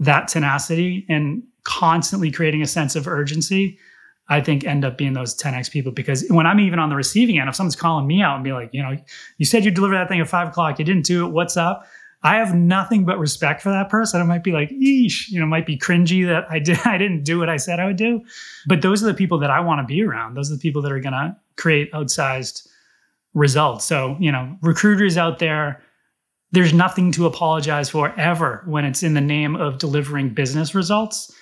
that tenacity and constantly creating a sense of urgency, I think end up being those 10X people. Because when I'm even on the receiving end, if someone's calling me out and be like, you know, you said you delivered that thing at 5 o'clock, you didn't do it, what's up? I have nothing but respect for that person. I might be like, eesh, you know, might be cringy that I didn't do what I said I would do. But those are the people that I want to be around. Those are the people that are going to create outsized results. So, you know, recruiters out there, there's nothing to apologize for ever when it's in the name of delivering business results.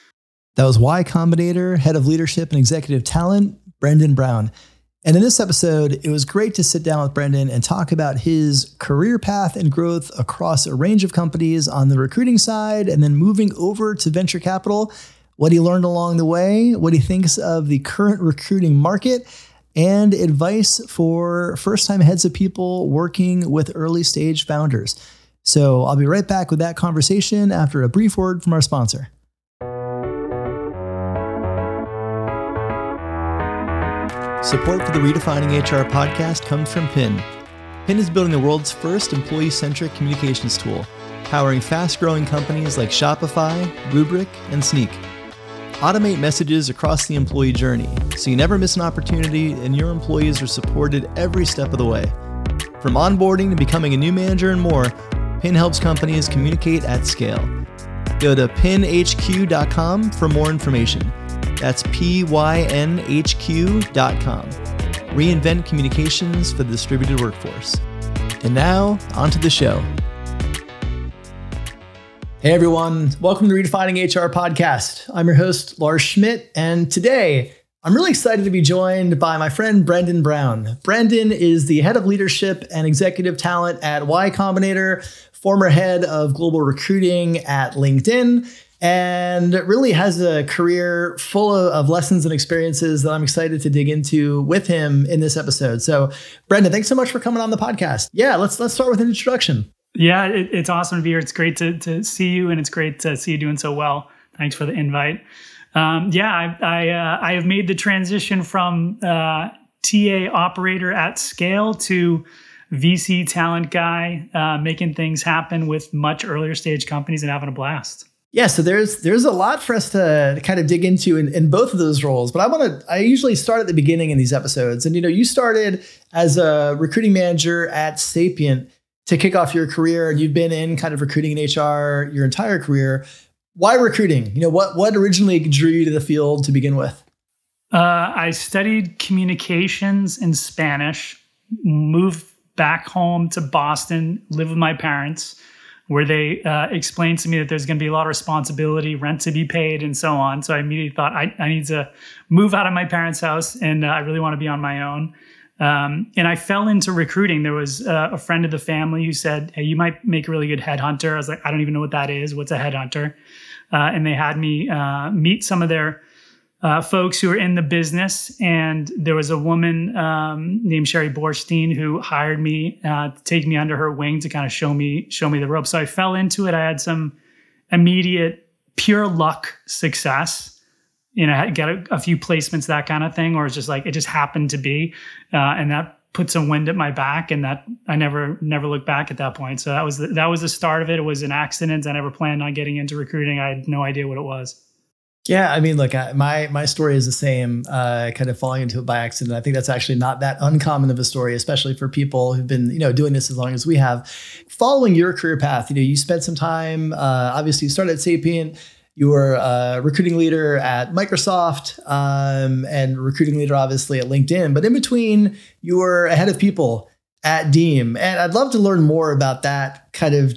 That was Y Combinator, Head of Leadership and Executive Talent, Brendan Browne. And in this episode, it was great to sit down with Brendan and talk about his career path and growth across a range of companies on the recruiting side, and then moving over to venture capital, what he learned along the way, what he thinks of the current recruiting market, and advice for first-time heads of people working with early-stage founders. So I'll be right back with that conversation after a brief word from our sponsor. Support for the Redefining HR podcast comes from PIN. PIN is building the world's first employee-centric communications tool, powering fast-growing companies like Shopify, Rubrik, and Sneak. Automate messages across the employee journey so you never miss an opportunity and your employees are supported every step of the way. From onboarding to becoming a new manager and more, PIN helps companies communicate at scale. Go to pinhq.com for more information. That's PYNHQ.com. Reinvent communications for the distributed workforce. And now, onto the show. Hey everyone, welcome to Redefining HR Podcast. I'm your host, Lars Schmidt, and today I'm really excited to be joined by my friend, Brendan Browne. Brendan is the Head of Leadership and Executive Talent at Y Combinator, former Head of Global Recruiting at LinkedIn, and really has a career full of lessons and experiences that I'm excited to dig into with him in this episode. So Brendan, thanks so much for coming on the podcast. Yeah, let's start with an introduction. Yeah, it's awesome to be here. It's great to see you, and it's great to see you doing so well. Thanks for the invite. I have made the transition from TA operator at scale to VC talent guy, making things happen with much earlier stage companies and having a blast. Yeah, so there's a lot for us to kind of dig into in both of those roles, but I usually start at the beginning in these episodes. And, you know, you started as a recruiting manager at Sapient to kick off your career, and you've been in kind of recruiting and HR your entire career. Why recruiting? You know, what originally drew you to the field to begin with? I studied communications and Spanish, moved back home to Boston, lived with my parents, where they explained to me that there's going to be a lot of responsibility, rent to be paid, and so on. So I immediately thought, I need to move out of my parents' house, and I really want to be on my own. And I fell into recruiting. There was a friend of the family who said, hey, you might make a really good headhunter. I was like, I don't even know what that is. What's a headhunter? And they had me meet some of their folks who are in the business. And there was a woman named Sherry Borstein who hired me to take me under her wing to kind of show me the ropes. So I fell into it. I had some immediate pure luck success. You know, I got a few placements, that kind of thing, or it's just like, it just happened to be. And that put some wind at my back, and that I never looked back at that point. So that was the start of it. It was an accident. I never planned on getting into recruiting. I had no idea what it was. Yeah, I mean, look, my story is the same, kind of falling into it by accident. I think that's actually not that uncommon of a story, especially for people who've been, you know, doing this as long as we have. Following your career path, you know, you spent some time, obviously you started at Sapient, you were a recruiting leader at Microsoft, and recruiting leader, obviously, at LinkedIn. But in between, you were a head of people at Deem. And I'd love to learn more about that kind of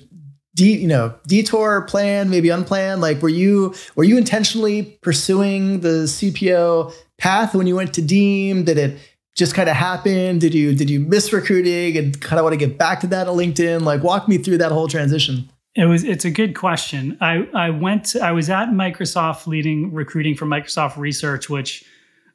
detour, plan, maybe unplanned. Like, were you intentionally pursuing the CPO path when you went to Deem? Did it just kind of happen? Did you miss recruiting and kind of want to get back to that at LinkedIn? Like, walk me through that whole transition. It's a good question. I was at Microsoft leading recruiting for Microsoft Research, which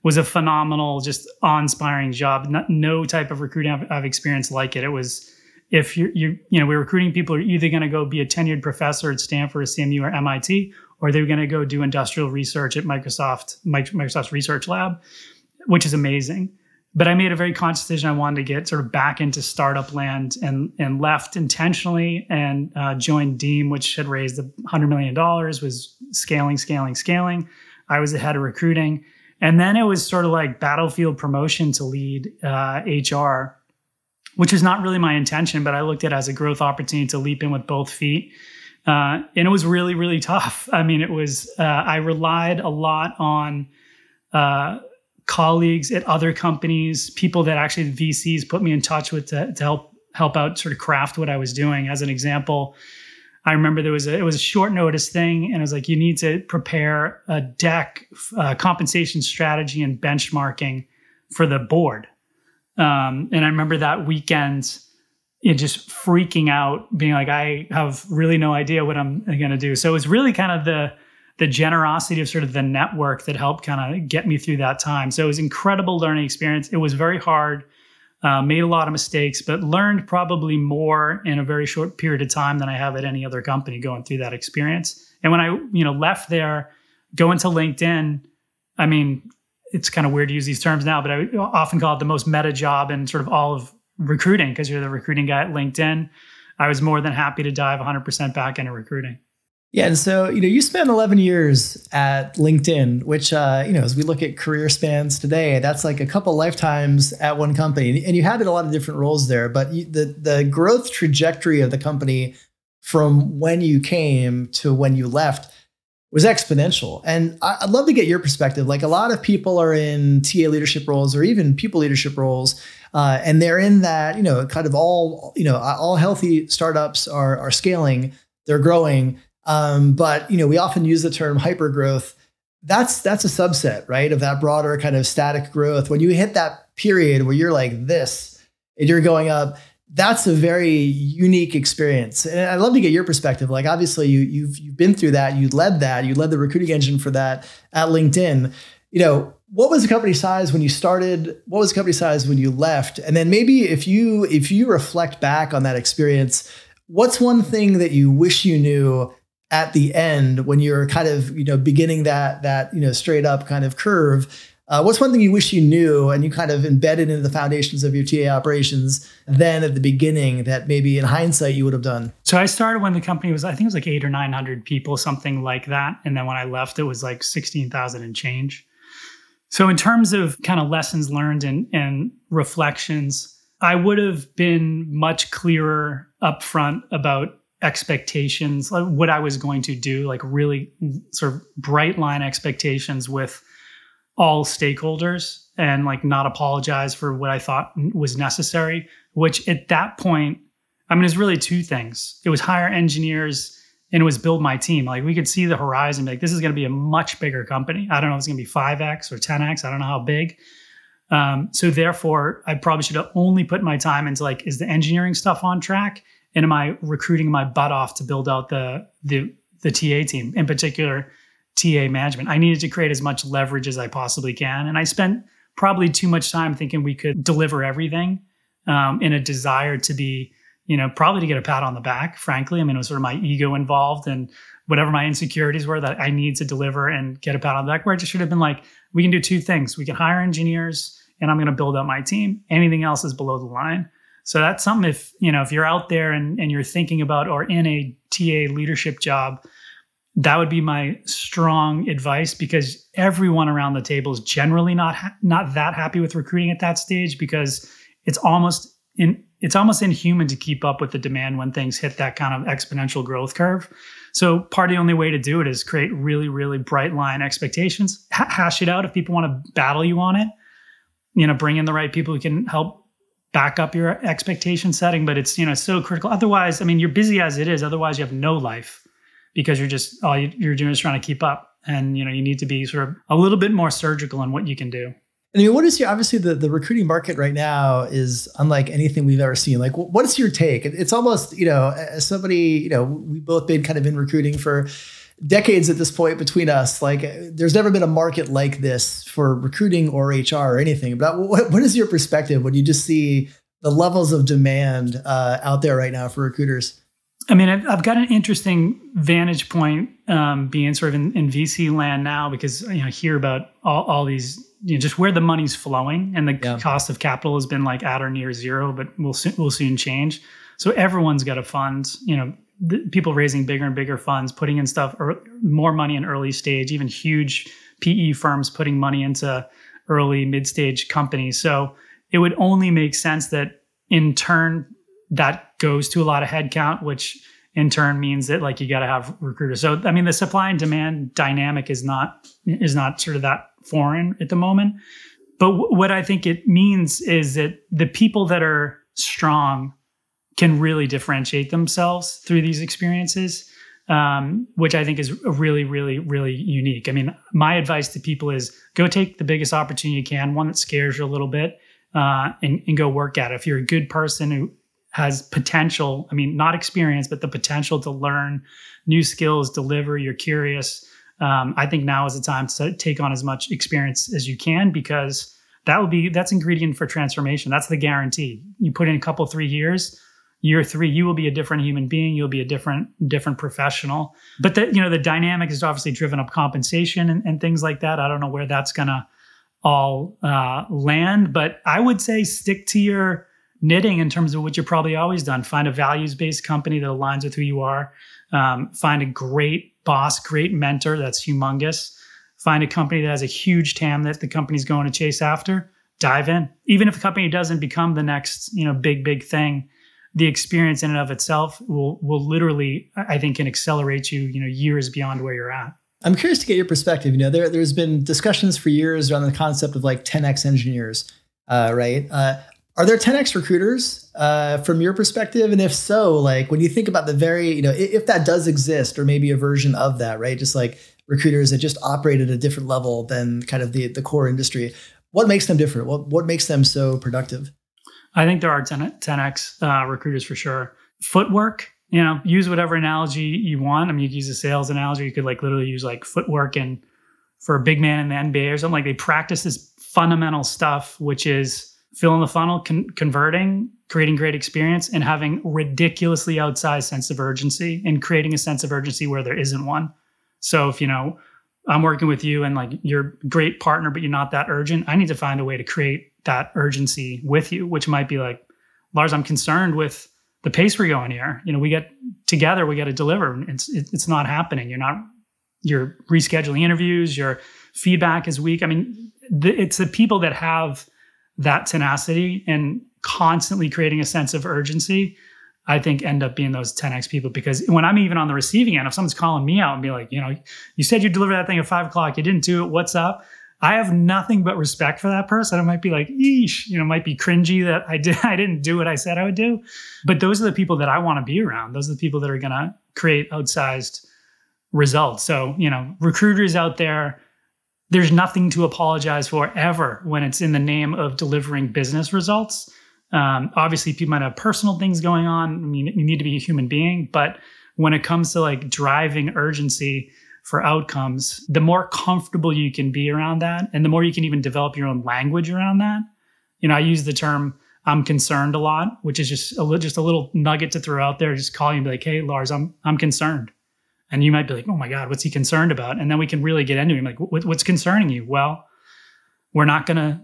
was a phenomenal, just awe-inspiring job. No type of recruiting I've experienced like it. It was. If you know, we're recruiting people who are either going to go be a tenured professor at Stanford or SMU or MIT, or they're going to go do industrial research at Microsoft's Research Lab, which is amazing. But I made a very conscious decision. I wanted to get sort of back into startup land and left intentionally and joined Deem, which had raised $100 million, was scaling. I was the head of recruiting. And then it was sort of like battlefield promotion to lead HR, which was not really my intention, but I looked at it as a growth opportunity to leap in with both feet. And it was really, really tough. I mean, it was, I relied a lot on colleagues at other companies, people that actually the VCs put me in touch with to help out sort of craft what I was doing. As an example, I remember it was a short notice thing, and it was like, you need to prepare a deck, compensation strategy and benchmarking for the board. And I remember that weekend, just freaking out, being like, I have really no idea what I'm going to do. So it was really kind of the generosity of sort of the network that helped kind of get me through that time. So it was an incredible learning experience. It was very hard, made a lot of mistakes, but learned probably more in a very short period of time than I have at any other company going through that experience. And when I, left there, going to LinkedIn, I mean, it's kind of weird to use these terms now, but I often call it the most meta job in sort of all of recruiting, because you're the recruiting guy at LinkedIn. I was more than happy to dive 100% back into recruiting. Yeah. And so, you spent 11 years at LinkedIn, which, as we look at career spans today, that's like a couple lifetimes at one company. And you had a lot of different roles there, but the growth trajectory of the company from when you came to when you left was exponential. And I'd love to get your perspective. Like, a lot of people are in TA leadership roles or even people leadership roles. And they're in that, kind of all, all healthy startups are scaling, they're growing. But, we often use the term hypergrowth. That's a subset, right, of that broader kind of static growth. When you hit that period where you're like this and you're going up, that's a very unique experience. And I'd love to get your perspective. Like, obviously you've been through that, you led the recruiting engine for that at LinkedIn. What was the company size when you started? What was the company size when you left? And then maybe if you reflect back on that experience, what's one thing that you wish you knew at the end when you're kind of, beginning that, straight up kind of curve? What's one thing you wish you knew and you kind of embedded into the foundations of your TA operations then at the beginning that maybe in hindsight you would have done? So I started when the company was, I think it was like 800 or 900 people, something like that. And then when I left, it was like 16,000 and change. So in terms of kind of lessons learned and reflections, I would have been much clearer upfront about expectations, like what I was going to do, like really sort of bright line expectations with all stakeholders, and like not apologize for what I thought was necessary, which at that point, I mean, it's really two things. It was hire engineers and it was build my team. Like, we could see the horizon, like, this is going to be a much bigger company. I don't know if it's going to be 5X or 10X. I don't know how big. So therefore, I probably should have only put my time into, like, is the engineering stuff on track? And am I recruiting my butt off to build out the TA team, in particular, TA management? I needed to create as much leverage as I possibly can. And I spent probably too much time thinking we could deliver everything in a desire to be, probably to get a pat on the back, frankly. I mean, it was sort of my ego involved and whatever my insecurities were that I need to deliver and get a pat on the back, where I just should have been like, we can do two things. We can hire engineers and I'm going to build up my team. Anything else is below the line. So that's something, if if you're out there and you're thinking about or in a TA leadership job, that would be my strong advice, because everyone around the table is generally not that happy with recruiting at that stage, because it's almost inhuman to keep up with the demand when things hit that kind of exponential growth curve. So part of the only way to do it is create really, really bright line expectations, hash it out. If people want to battle you on it, bring in the right people who can help back up your expectation setting, but it's, so critical. Otherwise, I mean, you're busy as it is. Otherwise you have no life, because you're just, all you're doing is trying to keep up. And, you need to be sort of a little bit more surgical in what you can do. I mean, obviously the recruiting market right now is unlike anything we've ever seen. Like, what's your take? It's almost, as somebody, we both been kind of in recruiting for decades at this point between us. Like, there's never been a market like this for recruiting or HR or anything. But what is your perspective when you just see the levels of demand out there right now for recruiters? I mean, I've got an interesting vantage point being sort of in VC land now, because I hear about all these, just where the money's flowing, and the cost of capital has been like at or near zero, but will soon change. So everyone's got a fund, people raising bigger and bigger funds, putting in stuff, or more money in early stage, even huge PE firms putting money into early mid-stage companies. So it would only make sense that in turn, that goes to a lot of headcount, which in turn means that like you got to have recruiters. So I mean, the supply and demand dynamic is not sort of that foreign at the moment. But what I think it means is that the people that are strong can really differentiate themselves through these experiences, which I think is really, really, really unique. I mean, my advice to people is go take the biggest opportunity you can, one that scares you a little bit, and go work at it. If you're a good person who has potential, I mean, not experience, but the potential to learn new skills, deliver, you're curious. I think now is the time to take on as much experience as you can, because that's ingredient for transformation. That's the guarantee. You put in a couple, 3 years, year three, you will be a different human being. You'll be a different professional. But the dynamic is obviously driven up compensation and things like that. I don't know where that's going to all land, but I would say stick to your knitting in terms of what you've probably always done. Find a values-based company that aligns with who you are. Find a great boss, great mentor that's humongous. Find a company that has a huge TAM that the company's going to chase after. Dive in. Even if the company doesn't become the next, big thing, the experience in and of itself will literally, I think, can accelerate you, years beyond where you're at. I'm curious to get your perspective. There's been discussions for years around the concept of like 10X engineers, right? Are there 10X recruiters from your perspective? And if so, like when you think about the very, if that does exist, or maybe a version of that, right? Just like recruiters that just operate at a different level than kind of the core industry. What makes them different? What makes them so productive? I think there are 10X recruiters for sure. Footwork, use whatever analogy you want. I mean, you could use a sales analogy. You could like literally use like footwork, and for a big man in the NBA or something, like they practice this fundamental stuff, which is filling the funnel, converting, creating great experience, and having ridiculously outsized sense of urgency, and creating a sense of urgency where there isn't one. So if, I'm working with you and like you're a great partner, but you're not that urgent, I need to find a way to create that urgency with you, which might be like, Lars, I'm concerned with the pace we're going here. We get together, we got to deliver. It's not happening. You're rescheduling interviews, your feedback is weak. I mean, it's the people that have that tenacity and constantly creating a sense of urgency, I think end up being those 10X people. Because when I'm even on the receiving end, if someone's calling me out and be like, you said you delivered that thing at 5:00, you didn't do it, what's up? I have nothing but respect for that person. I might be like, eesh, might be cringy that I didn't do what I said I would do. But those are the people that I want to be around. Those are the people that are going to create outsized results. So, recruiters out there, there's nothing to apologize for ever when it's in the name of delivering business results. Obviously, people might have personal things going on. I mean, you need to be a human being. But when it comes to like driving urgency for outcomes, the more comfortable you can be around that, and the more you can even develop your own language around that. I use the term "I'm concerned" a lot, which is just a little nugget to throw out there. Just call you and be like, "Hey, Lars, I'm concerned." And you might be like, oh my God, what's he concerned about? And then we can really get into him. Like, what's concerning you? Well, we're not gonna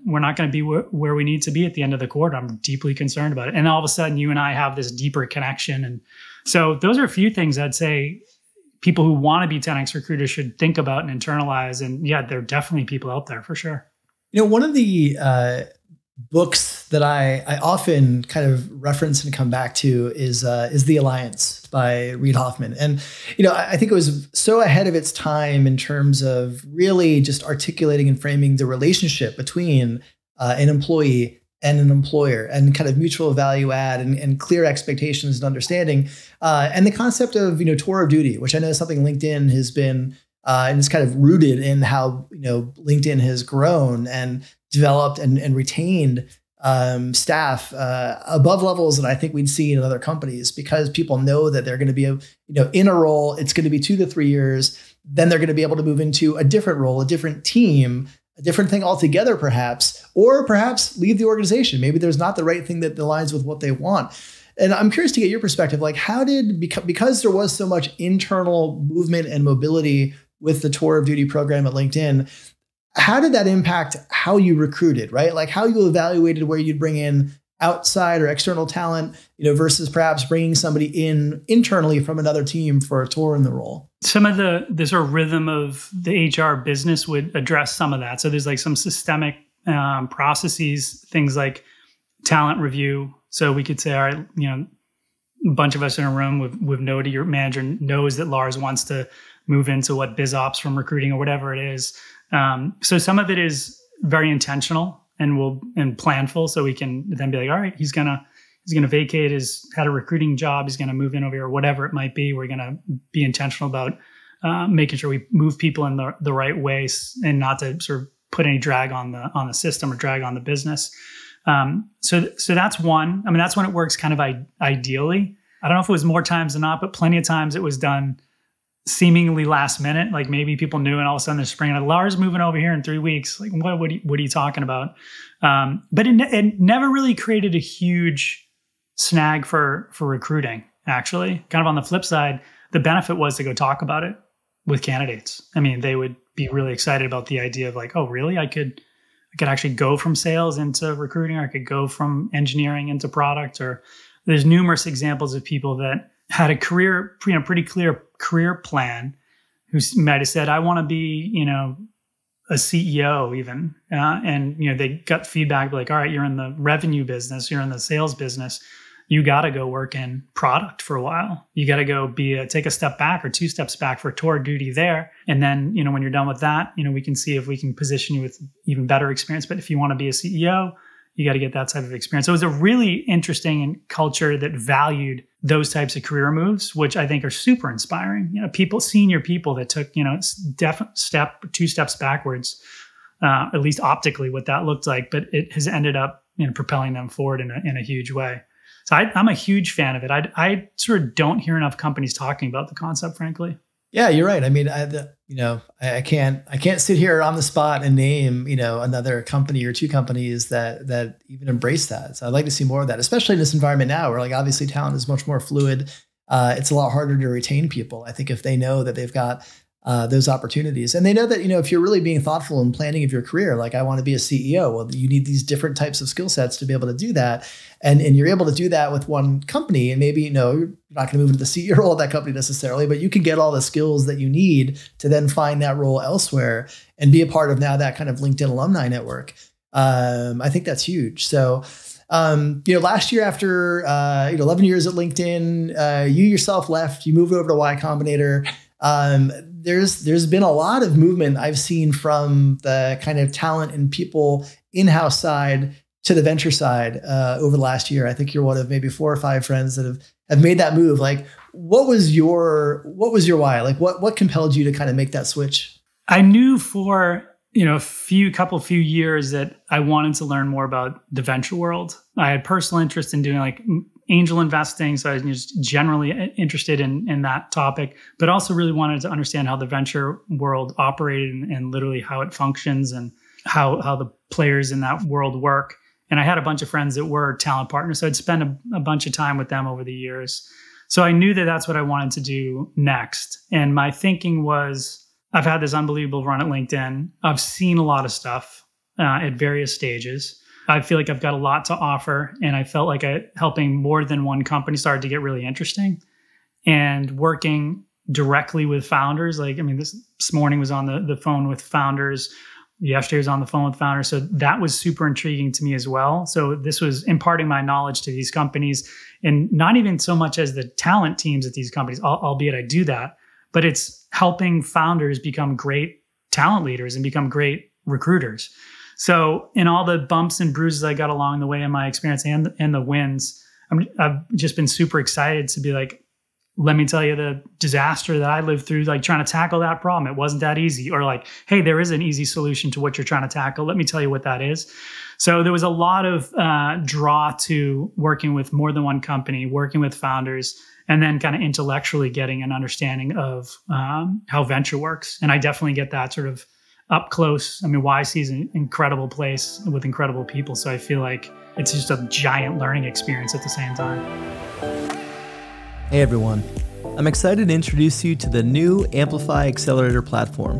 be where we need to be at the end of the quarter. I'm deeply concerned about it. And all of a sudden, you and I have this deeper connection. And so those are a few things I'd say people who want to be 10X recruiters should think about and internalize. And yeah, there are definitely people out there for sure. One of the books that I often kind of reference and come back to is The Alliance by Reid Hoffman. And, I think it was so ahead of its time in terms of really just articulating and framing the relationship between an employee and an employer, and kind of mutual value add and clear expectations and understanding. And the concept of, tour of duty, which I know is something LinkedIn has been, and it's kind of rooted in how, LinkedIn has grown and developed and retained staff above levels that I think we'd see in other companies, because people know that they're going to be, in a role, it's going to be 2 to 3 years, then they're going to be able to move into a different role, a different team, a different thing altogether, perhaps, or perhaps leave the organization. Maybe there's not the right thing that aligns with what they want. And I'm curious to get your perspective, like how did, because there was so much internal movement and mobility with the tour of duty program at LinkedIn, how did that impact how you recruited, right? Like how you evaluated where you'd bring in outside or external talent, you know, versus perhaps bringing somebody in internally from another team for a tour in the role? Some of the sort of rhythm of the HR business would address some of that. So there's like some systemic processes, things like talent review. So we could say, all right, you know, a bunch of us in a room with Noda, your manager knows that Lars wants to move into what biz ops from recruiting or whatever it is. So some of it is very intentional and planful. So we can then be like, all right, he's gonna vacate his had a recruiting job. He's gonna move in over here, whatever it might be. We're gonna be intentional about making sure we move people in the right way and not to sort of put any drag on the system or drag on the business. So that's one. I mean, that's when it works kind of ideally. I don't know if it was more times than not, but plenty of times it was done seemingly last minute. Like maybe people knew and all of a sudden they're springing out, Lars moving over here in 3 weeks. Like, what are you talking about? But it never really created a huge snag for recruiting, actually. Kind of on the flip side, the benefit was to go talk about it with candidates. I mean, they would be really excited about the idea of like, oh, really? I could actually go from sales into recruiting, or I could go from engineering into product. Or there's numerous examples of people that had a career, you know, pretty clear career plan, who might have said, I want to be, you know, a CEO even. And, you know, they got feedback like, all right, you're in the revenue business, you're in the sales business, you got to go work in product for a while. You got to go take a step back or two steps back for tour duty there. And then, you know, when you're done with that, you know, we can see if we can position you with even better experience. But if you want to be a CEO, you got to get that type of experience. So it was a really interesting culture that valued those types of career moves, which I think are super inspiring. You know, people, senior people that took, you know, two steps backwards, at least optically what that looked like, but it has ended up, you know, propelling them forward in a huge way. So I'm a huge fan of it. I sort of don't hear enough companies talking about the concept, frankly. Yeah, you're right. I mean, I can't sit here on the spot and name, you know, another company or two companies that even embrace that. So I'd like to see more of that, especially in this environment now where, like, obviously talent is much more fluid. It's a lot harder to retain people, I think, if they know that they've got those opportunities. And they know that, you know, if you're really being thoughtful in planning of your career, like, I want to be a CEO, well, you need these different types of skill sets to be able to do that. And you're able to do that with one company. And maybe, you know, you're not going to move into the CEO role of that company necessarily, but you can get all the skills that you need to then find that role elsewhere and be a part of now that kind of LinkedIn alumni network. I think that's huge. So, you know, last year after, 11 years at LinkedIn, you yourself left, you moved over to Y Combinator. There's been a lot of movement I've seen from the kind of talent and people in-house side to the venture side over the last year. I think you're one of maybe 4 or 5 friends that have made that move. Like, what was your why? Like, what compelled you to kind of make that switch? I knew for, you know, a few years that I wanted to learn more about the venture world. I had personal interest in doing like angel investing. So I was just generally interested in that topic, but also really wanted to understand how the venture world operated and literally how it functions and how the players in that world work. And I had a bunch of friends that were talent partners. So I'd spent a bunch of time with them over the years. So I knew that that's what I wanted to do next. And my thinking was, I've had this unbelievable run at LinkedIn. I've seen a lot of stuff at various stages. I feel like I've got a lot to offer, and I felt like helping more than one company started to get really interesting. And working directly with founders, like, I mean, this morning was on the phone with founders, yesterday was on the phone with founders. So that was super intriguing to me as well. So this was imparting my knowledge to these companies, and not even so much as the talent teams at these companies, albeit I do that, but it's helping founders become great talent leaders and become great recruiters. So in all the bumps and bruises I got along the way in my experience and the wins, I've just been super excited to be like, let me tell you the disaster that I lived through, like trying to tackle that problem. It wasn't that easy. Or like, hey, there is an easy solution to what you're trying to tackle. Let me tell you what that is. So there was a lot of draw to working with more than one company, working with founders, and then kind of intellectually getting an understanding of how venture works. And I definitely get that sort of up close. I mean, YC is an incredible place with incredible people. So I feel like it's just a giant learning experience at the same time. Hey, everyone. I'm excited to introduce you to the new Amplify Accelerator platform.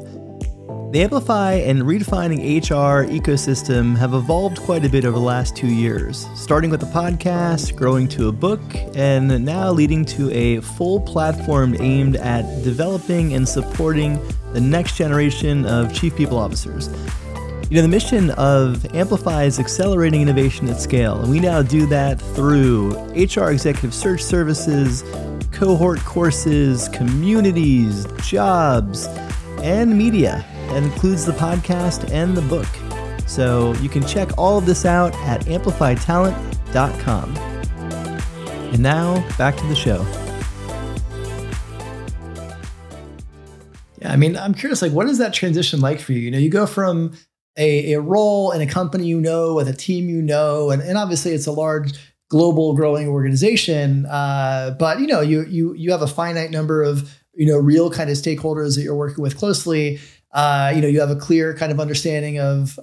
The Amplify and Redefining HR ecosystem have evolved quite a bit over the last 2 years, starting with a podcast, growing to a book, and now leading to a full platform aimed at developing and supporting the next generation of chief people officers. You know, the mission of Amplify is accelerating innovation at scale, and we now do that through HR executive search services, cohort courses, communities, jobs, and media. That includes the podcast and the book. So you can check all of this out at amplifytalent.com. And now, back to the show. Yeah, I mean, I'm curious, like, what is that transition like for you? You know, you go from a role in a company you know, with a team you know, and obviously it's a large global growing organization, but you know, you have a finite number of, you know, real kind of stakeholders that you're working with closely. You know, you have a clear kind of understanding of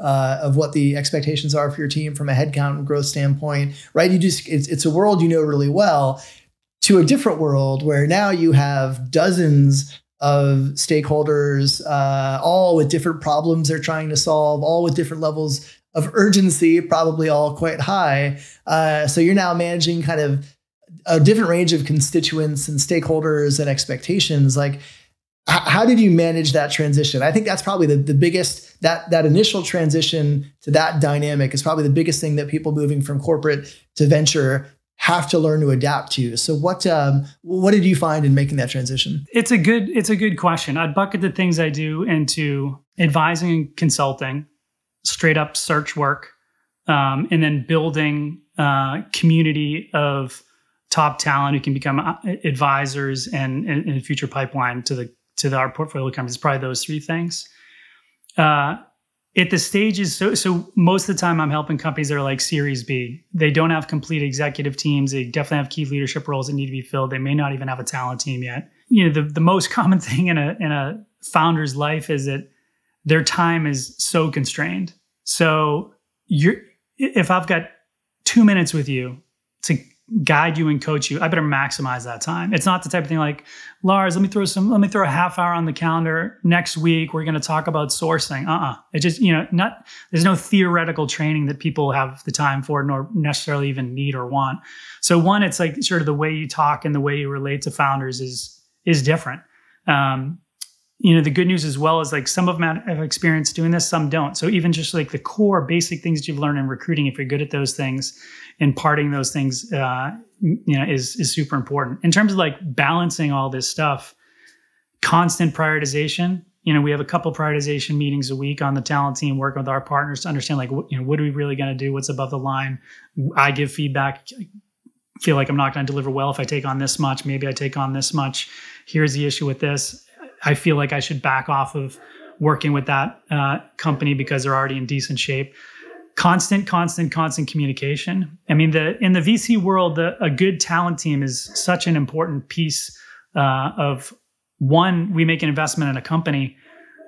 what the expectations are for your team from a headcount and growth standpoint, right? You just it's a world you know really well, to a different world where now you have dozens of stakeholders, all with different problems they're trying to solve, all with different levels of urgency, probably all quite high. So you're now managing kind of a different range of constituents and stakeholders and expectations. Like, how did you manage that transition? I think that's probably the biggest, that initial transition to that dynamic is probably the biggest thing that people moving from corporate to venture have to learn to adapt to. So what did you find in making that transition? It's a good question. I'd bucket the things I do into advising and consulting, straight up search work, and then building a community of top talent who can become advisors and a future pipeline to our portfolio companies. Probably those three things. At the stages, so most of the time I'm helping companies that are like Series B. They don't have complete executive teams. They definitely have key leadership roles that need to be filled. They may not even have a talent team yet. You know, the most common thing in a founder's life is that their time is so constrained. So if I've got 2 minutes with you to guide you and coach you, I better maximize that time. It's not the type of thing like, Lars, let me throw a half hour on the calendar next week. We're going to talk about sourcing. It just, you know, there's no theoretical training that people have the time for, nor necessarily even need or want. So one, it's like sort of the way you talk and the way you relate to founders is different. You know, the good news as well is like some of them have experience doing this, some don't. So even just like the core basic things that you've learned in recruiting, if you're good at those things, imparting those things, you know, is super important. In terms of like balancing all this stuff, constant prioritization. You know, we have a couple prioritization meetings a week on the talent team, working with our partners to understand like, you know, what are we really going to do? What's above the line? I give feedback. Feel like I'm not going to deliver well if I take on this much. Maybe I take on this much. Here's the issue with this. I feel like I should back off of working with that company because they're already in decent shape. Constant communication. I mean, in the VC world, a good talent team is such an important piece of, one, we make an investment in a company.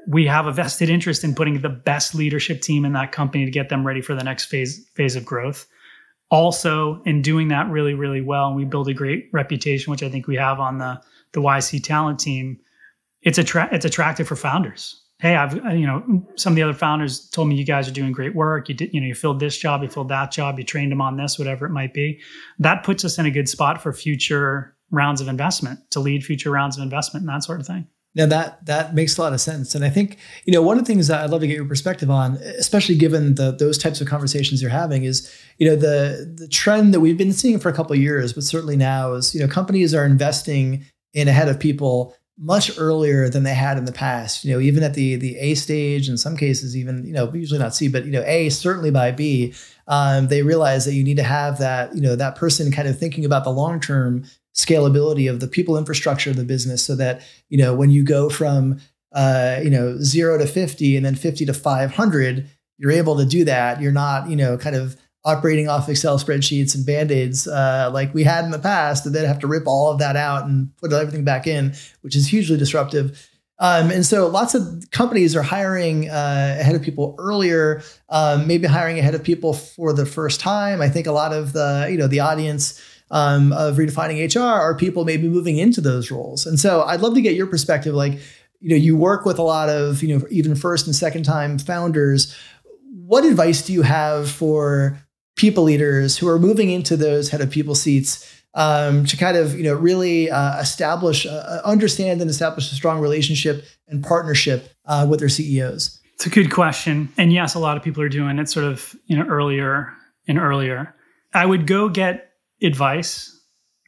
We have a vested interest in putting the best leadership team in that company to get them ready for the next phase of growth. Also, in doing that really, really well, and we build a great reputation, which I think we have on the YC talent team. It's attractive for founders. Hey, some of the other founders told me you guys are doing great work. You filled this job, you filled that job, you trained them on this, whatever it might be. That puts us in a good spot for future rounds of investment, to lead future rounds of investment and that sort of thing. Now that makes a lot of sense. And I think, you know, one of the things that I'd love to get your perspective on, especially given those types of conversations you're having, is, you know, the trend that we've been seeing for a couple of years, but certainly now is, you know, companies are investing in ahead of people much earlier than they had in the past, you know, even at the A stage, in some cases, even, you know, usually not C, but, you know, A, certainly by B, they realize that you need to have that, you know, that person kind of thinking about the long-term scalability of the people infrastructure of the business so that, you know, when you go from, you know, 0 to 50 and then 50 to 500, you're able to do that. You're not, you know, kind of operating off Excel spreadsheets and Band-Aids like we had in the past, and then have to rip all of that out and put everything back in, which is hugely disruptive. And so lots of companies are hiring ahead of people earlier, maybe hiring ahead of people for the first time. I think a lot of the, you know, the audience of Redefining HR are people maybe moving into those roles. And so I'd love to get your perspective. Like, you know, you work with a lot of, you know, even first and second time founders. What advice do you have for people leaders who are moving into those head of people seats to kind of, you know, really establish, understand and establish a strong relationship and partnership with their CEOs? It's a good question. And yes, a lot of people are doing it sort of, you know, earlier and earlier. I would go get advice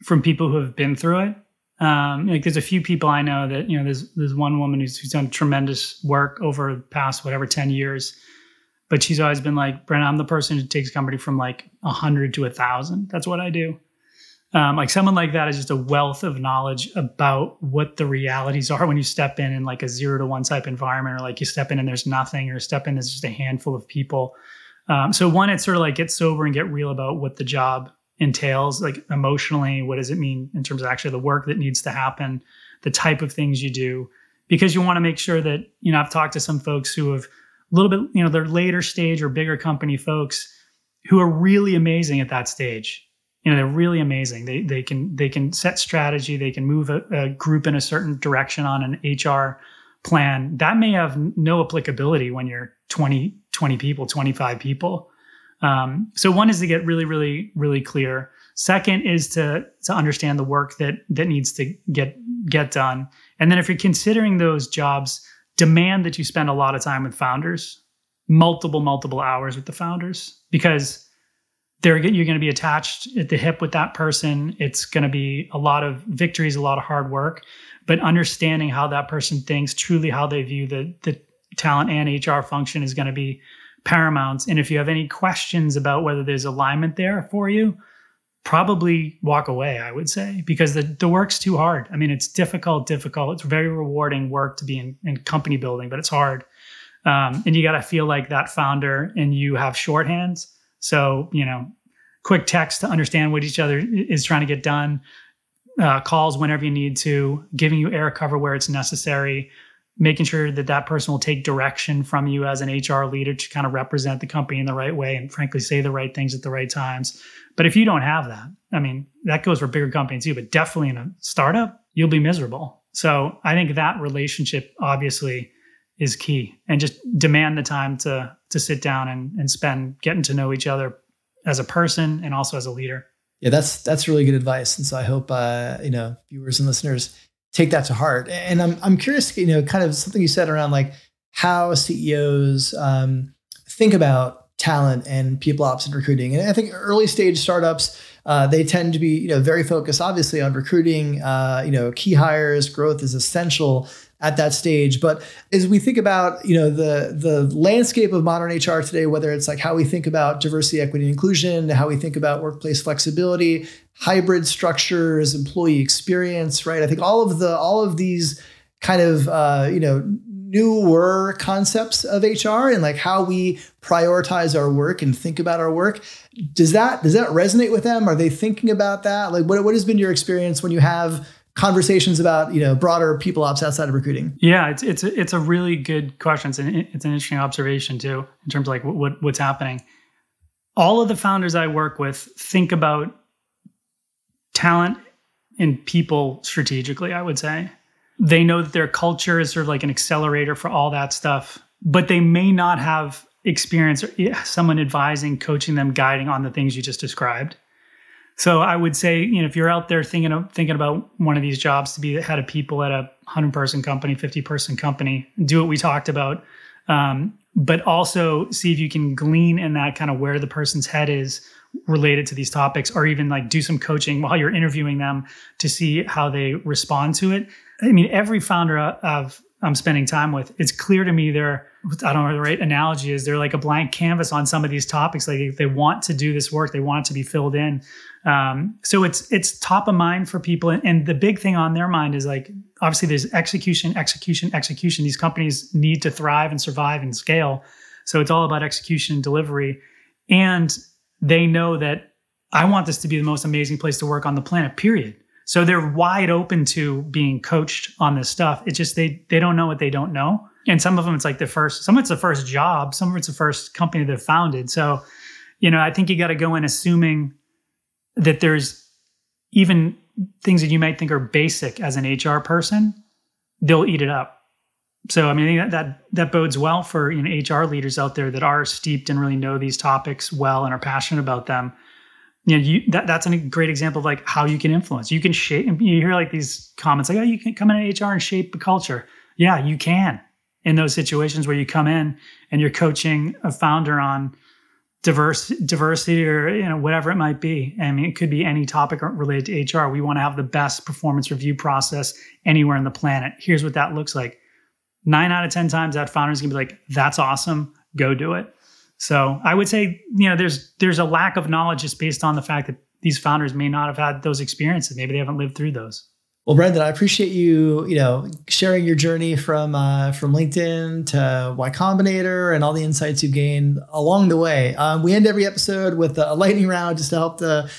from people who have been through it. Like there's a few people I know that, you know, there's one woman who's done tremendous work over the past, whatever, 10 years, but she's always been like, Brendan, I'm the person who takes company from like 100 to 1,000. That's what I do. Like someone like that is just a wealth of knowledge about what the realities are when you step in like a 0 to 1 type environment, or like you step in and there's nothing, or step in, there's just a handful of people. So one, it's sort of like get sober and get real about what the job entails, like emotionally, what does it mean in terms of actually the work that needs to happen, the type of things you do, because you want to make sure that, you know, I've talked to some folks who have a little bit, you know, they're later stage or bigger company folks who are really amazing at that stage. You know, they're really amazing. They can set strategy, they can move a group in a certain direction on an HR plan that may have no applicability when you're 20 people, 25 people. So one is to get really, really, really clear. Second is to understand the work that needs to get done. And then if you're considering those jobs, demand that you spend a lot of time with founders, multiple hours with the founders, because you're going to be attached at the hip with that person. It's going to be a lot of victories, a lot of hard work, but understanding how that person thinks, truly how they view the talent and HR function is going to be paramount. And if you have any questions about whether there's alignment there for you, probably walk away, I would say, because the work's too hard. I mean, it's difficult. It's very rewarding work to be in company building, but it's hard. And you got to feel like that founder and you have shorthands. So, you know, quick text to understand what each other is trying to get done, calls whenever you need to, giving you air cover where it's necessary, making sure that person will take direction from you as an HR leader to kind of represent the company in the right way and frankly say the right things at the right times. But if you don't have that, I mean, that goes for bigger companies too, but definitely in a startup, you'll be miserable. So I think that relationship obviously is key, and just demand the time to sit down and spend getting to know each other as a person and also as a leader. Yeah, that's really good advice. And so I hope, you know, viewers and listeners take that to heart. And I'm curious, you know, kind of something you said around like how CEOs think about talent and people ops and recruiting. And I think early stage startups, they tend to be, you know, very focused, obviously, on recruiting, you know, key hires, growth is essential at that stage. But as we think about, you know, the landscape of modern HR today, whether it's like how we think about diversity, equity, and inclusion, how we think about workplace flexibility, hybrid structures, employee experience, right? I think all of these kind of, you know, newer concepts of HR and like how we prioritize our work and think about our work. Does that resonate with them? Are they thinking about that? Like what has been your experience when you have conversations about, you know, broader people ops outside of recruiting? Yeah, it's a really good question. It's an interesting observation too, in terms of like what's happening. All of the founders I work with think about talent and people strategically, I would say. They know that their culture is sort of like an accelerator for all that stuff, but they may not have experience or someone advising, coaching them, guiding on the things you just described. So I would say, you know, if you're out there thinking about one of these jobs to be head of people at a 100-person company, 50-person company, do what we talked about, but also see if you can glean in that kind of where the person's head is related to these topics, or even like do some coaching while you're interviewing them to see how they respond to it. I mean, every founder I'm spending time with, it's clear to me they're, I don't know what the right analogy is, they're like a blank canvas on some of these topics. Like they want to do this work, they want it to be filled in. So it's top of mind for people. And the big thing on their mind is like, obviously there's execution. These companies need to thrive and survive and scale. So it's all about execution and delivery. And they know that I want this to be the most amazing place to work on the planet, period. So they're wide open to being coached on this stuff. It's just they don't know what they don't know. And some of them, it's like the first, some of it's the first job, some of it's the first company they've founded. So, you know, I think you got to go in assuming that there's even things that you might think are basic as an HR person, they'll eat it up. So, I mean, that bodes well for, you know, HR leaders out there that are steeped and really know these topics well and are passionate about them. You know, that's a great example of like how you can influence. You can shape, you hear like these comments like, oh, you can come in HR and shape the culture. Yeah, you can. In those situations where you come in and you're coaching a founder on diversity or, you know, whatever it might be. I mean, it could be any topic related to HR. We want to have the best performance review process anywhere on the planet. Here's what that looks like. 9 out of 10 times that founder is going to be like, that's awesome. Go do it. So I would say, you know, there's a lack of knowledge just based on the fact that these founders may not have had those experiences. Maybe they haven't lived through those. Well, Brendan, I appreciate you, you know, sharing your journey from LinkedIn to Y Combinator and all the insights you've gained along the way. We end every episode with a lightning round just to help the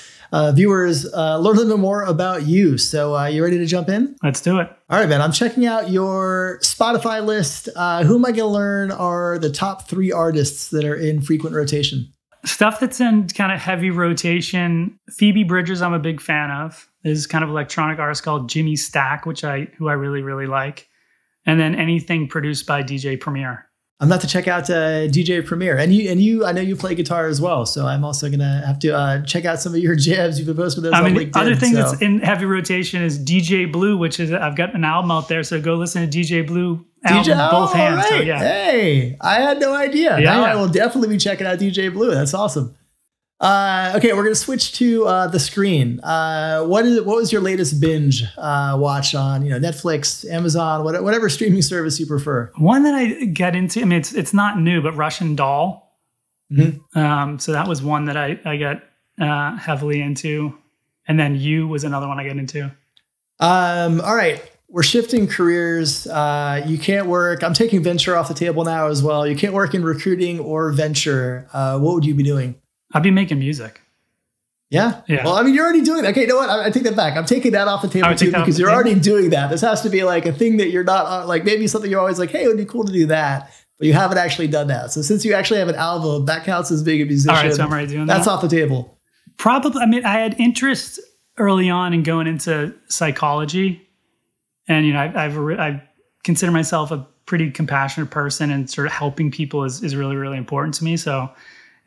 viewers learn a little bit more about you. So you ready to jump in? Let's do it. All right, man. I'm checking out your Spotify list. Who am I going to learn are the top 3 artists that are in frequent rotation? Stuff that's in kind of heavy rotation. Phoebe Bridgers, I'm a big fan of. There's kind of electronic artist called Jimmy Stack, who I really, really like. And then anything produced by DJ Premier. I'm about to check out DJ Premier. And you, I know you play guitar as well. So I'm also going to have to check out some of your jams. You've been posting those on LinkedIn. Other thing that's in heavy rotation is DJ Blue, which is, I've got an album out there. So go listen to DJ Blue. Both hands. Right. So, yeah. Hey, I had no idea. Yeah. Now I will definitely be checking out DJ Blue. That's awesome. Okay, we're going to switch to the screen. What was your latest binge watch on, you know, Netflix, Amazon, whatever streaming service you prefer? One that I get into, I mean, it's not new, but Russian Doll. Mm-hmm. So that was one that I got heavily into. And then You was another one I got into. All right. We're shifting careers. You can't work. I'm taking venture off the table now as well. You can't work in recruiting or venture. What would you be doing? I'd be making music. Yeah. Well, I mean, you're already doing it. Okay, you know what? I take that back. I'm taking that off the table too because you're already doing that. This has to be like a thing that you're not like, maybe something you're always like, hey, it would be cool to do that, but you haven't actually done that. So since you actually have an album, that counts as being a musician. All right, so I'm already doing that. That's off the table. Probably. I mean, I had interest early on in going into psychology, and you know, I consider myself a pretty compassionate person, and sort of helping people is really, really important to me. So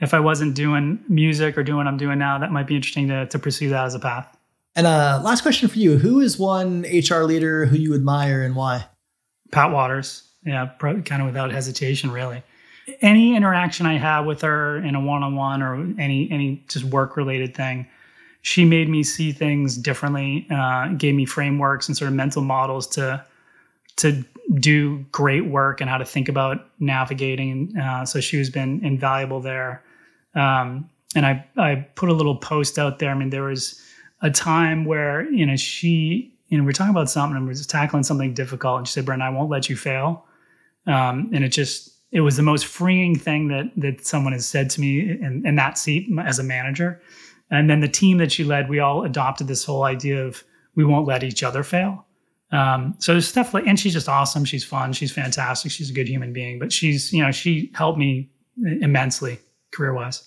if I wasn't doing music or doing what I'm doing now, that might be interesting to pursue that as a path. And last question for you. Who is one HR leader who you admire and why? Pat Waters. Yeah, probably kind of without hesitation, really. Any interaction I had with her in a one-on-one or any just work-related thing, she made me see things differently, gave me frameworks and sort of mental models to do great work and how to think about navigating. So she has been invaluable there. And I put a little post out there. I mean, there was a time where, you know, she, you know, we're talking about something and we're just tackling something difficult. And she said, Brendan, I won't let you fail. And it was the most freeing thing that someone has said to me in that seat as a manager. And then the team that she led, we all adopted this whole idea of we won't let each other fail. So there's stuff like, and she's just awesome. She's fun. She's fantastic. She's a good human being, but she's, you know, she helped me immensely career-wise.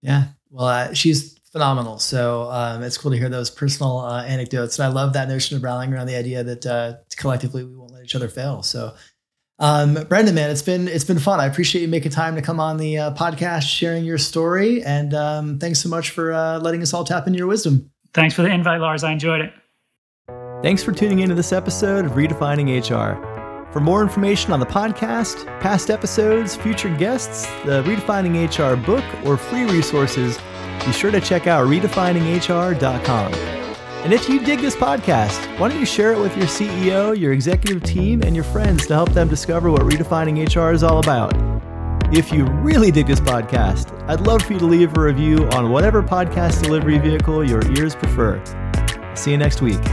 Yeah. Well, she's phenomenal. So, it's cool to hear those personal, anecdotes. And I love that notion of rallying around the idea that, collectively we won't let each other fail. So, Brendan, man, it's been fun. I appreciate you making time to come on the podcast, sharing your story. And, thanks so much for, letting us all tap into your wisdom. Thanks for the invite, Lars. I enjoyed it. Thanks for tuning into this episode of Redefining HR. For more information on the podcast, past episodes, future guests, the Redefining HR book, or free resources, be sure to check out redefininghr.com. And if you dig this podcast, why don't you share it with your CEO, your executive team, and your friends to help them discover what Redefining HR is all about. If you really dig this podcast, I'd love for you to leave a review on whatever podcast delivery vehicle your ears prefer. See you next week.